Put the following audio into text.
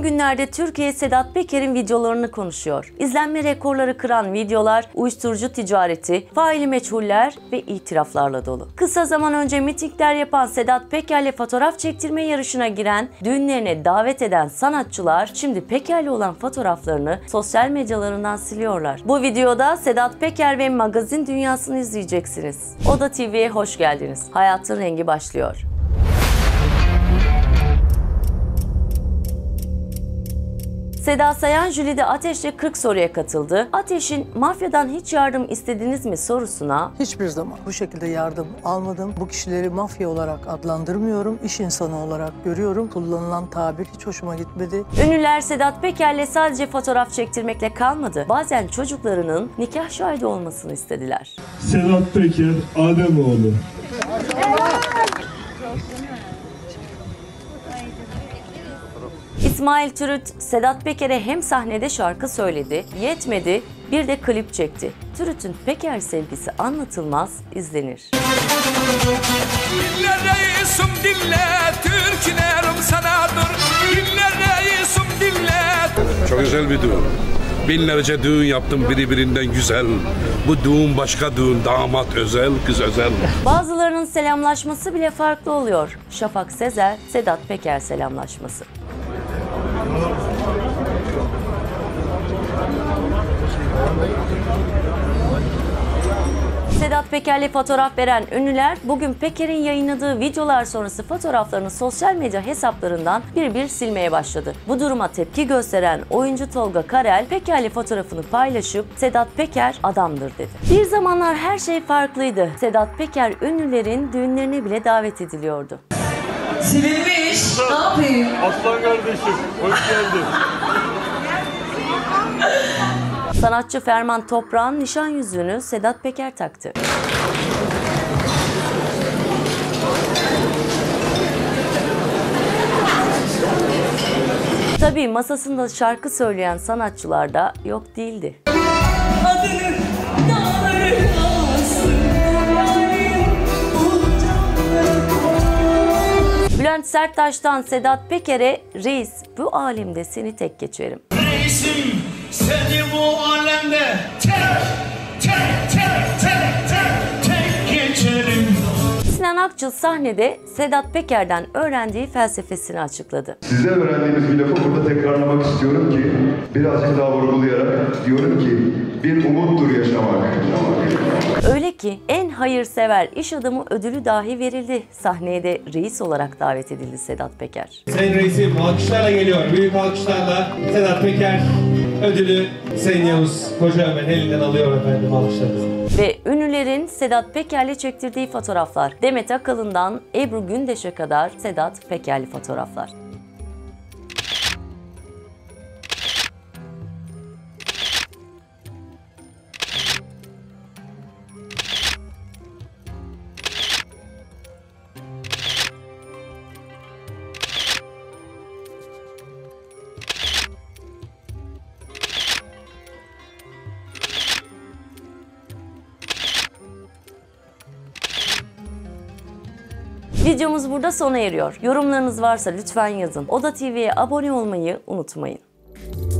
Son günlerde Türkiye Sedat Peker'in videolarını konuşuyor. İzlenme rekorları kıran videolar, uyuşturucu ticareti, faili meçhuller ve itiraflarla dolu. Kısa zaman önce mitingler yapan Sedat Peker'le fotoğraf çektirme yarışına giren, düğünlerine davet eden sanatçılar şimdi Peker'le olan fotoğraflarını sosyal medyalarından siliyorlar. Bu videoda Sedat Peker ve magazin dünyasını izleyeceksiniz. Oda TV'ye hoş geldiniz. Hayatın rengi başlıyor. Sedat Sayan Jüli de Ateş'le 40 soruya katıldı. Ateş'in mafyadan hiç yardım istediniz mi sorusuna hiçbir zaman bu şekilde yardım almadım. Bu kişileri mafya olarak adlandırmıyorum. İş insanı olarak görüyorum. Kullanılan tabir hiç hoşuma gitmedi. Ünlüler Sedat Peker'le sadece fotoğraf çektirmekle kalmadı. Bazen çocuklarının nikah şahidi olmasını istediler. Sedat Peker, Ademoğlu. Türüt, Sedat Peker'e hem sahnede şarkı söyledi, yetmedi, bir de klip çekti. Türüt'ün Peker sevgisi anlatılmaz, izlenir. Çok güzel bir düğün. Binlerce düğün yaptım birbirinden güzel. Bu düğün başka düğün, damat özel, kız özel. Bazılarının selamlaşması bile farklı oluyor. Şafak Sezer, Sedat Peker selamlaşması. Sedat Peker'le fotoğraf veren ünlüler bugün Peker'in yayınladığı videolar sonrası fotoğraflarını sosyal medya hesaplarından bir silmeye başladı. Bu duruma tepki gösteren oyuncu Tolga Karel Peker'le fotoğrafını paylaşıp Sedat Peker adamdır dedi. Bir zamanlar her şey farklıydı. Sedat Peker ünlülerin düğünlerine bile davet ediliyordu. Silinmiş. Ne yapayım? Aslan kardeşim, hoş geldin. Sanatçı Ferman Toprağ'ın nişan yüzüğünü Sedat Peker taktı. Tabii masasında şarkı söyleyen sanatçılar da yok değildi. Serttaş'tan Sedat Peker'e reis bu alemde seni tek geçerim. Reisim seni bu alemde tek geçerim. Sinan Akçıl sahnede Sedat Peker'den öğrendiği felsefesini açıkladı. Size öğrendiğimiz bir lafı burada tekrarlamak istiyorum ki birazcık daha vurgulayarak diyorum ki bir umuttur yaşamak. Öyle ki en hayırsever iş adamı ödülü dahi verildi. Sahneye de reis olarak davet edildi Sedat Peker. Sayın reisim alkışlarla geliyor. Büyük alkışlarla Sedat Peker ödülü Sayın Yavuz Koca elinden alıyor efendim alkışlarınızı. Ve ünlülerin Sedat Peker'le çektirdiği fotoğraflar. Demet Akalın'dan Ebru Gündeş'e kadar Sedat Peker'li fotoğraflar. Videomuz burada sona eriyor. Yorumlarınız varsa lütfen yazın. Oda TV'ye abone olmayı unutmayın.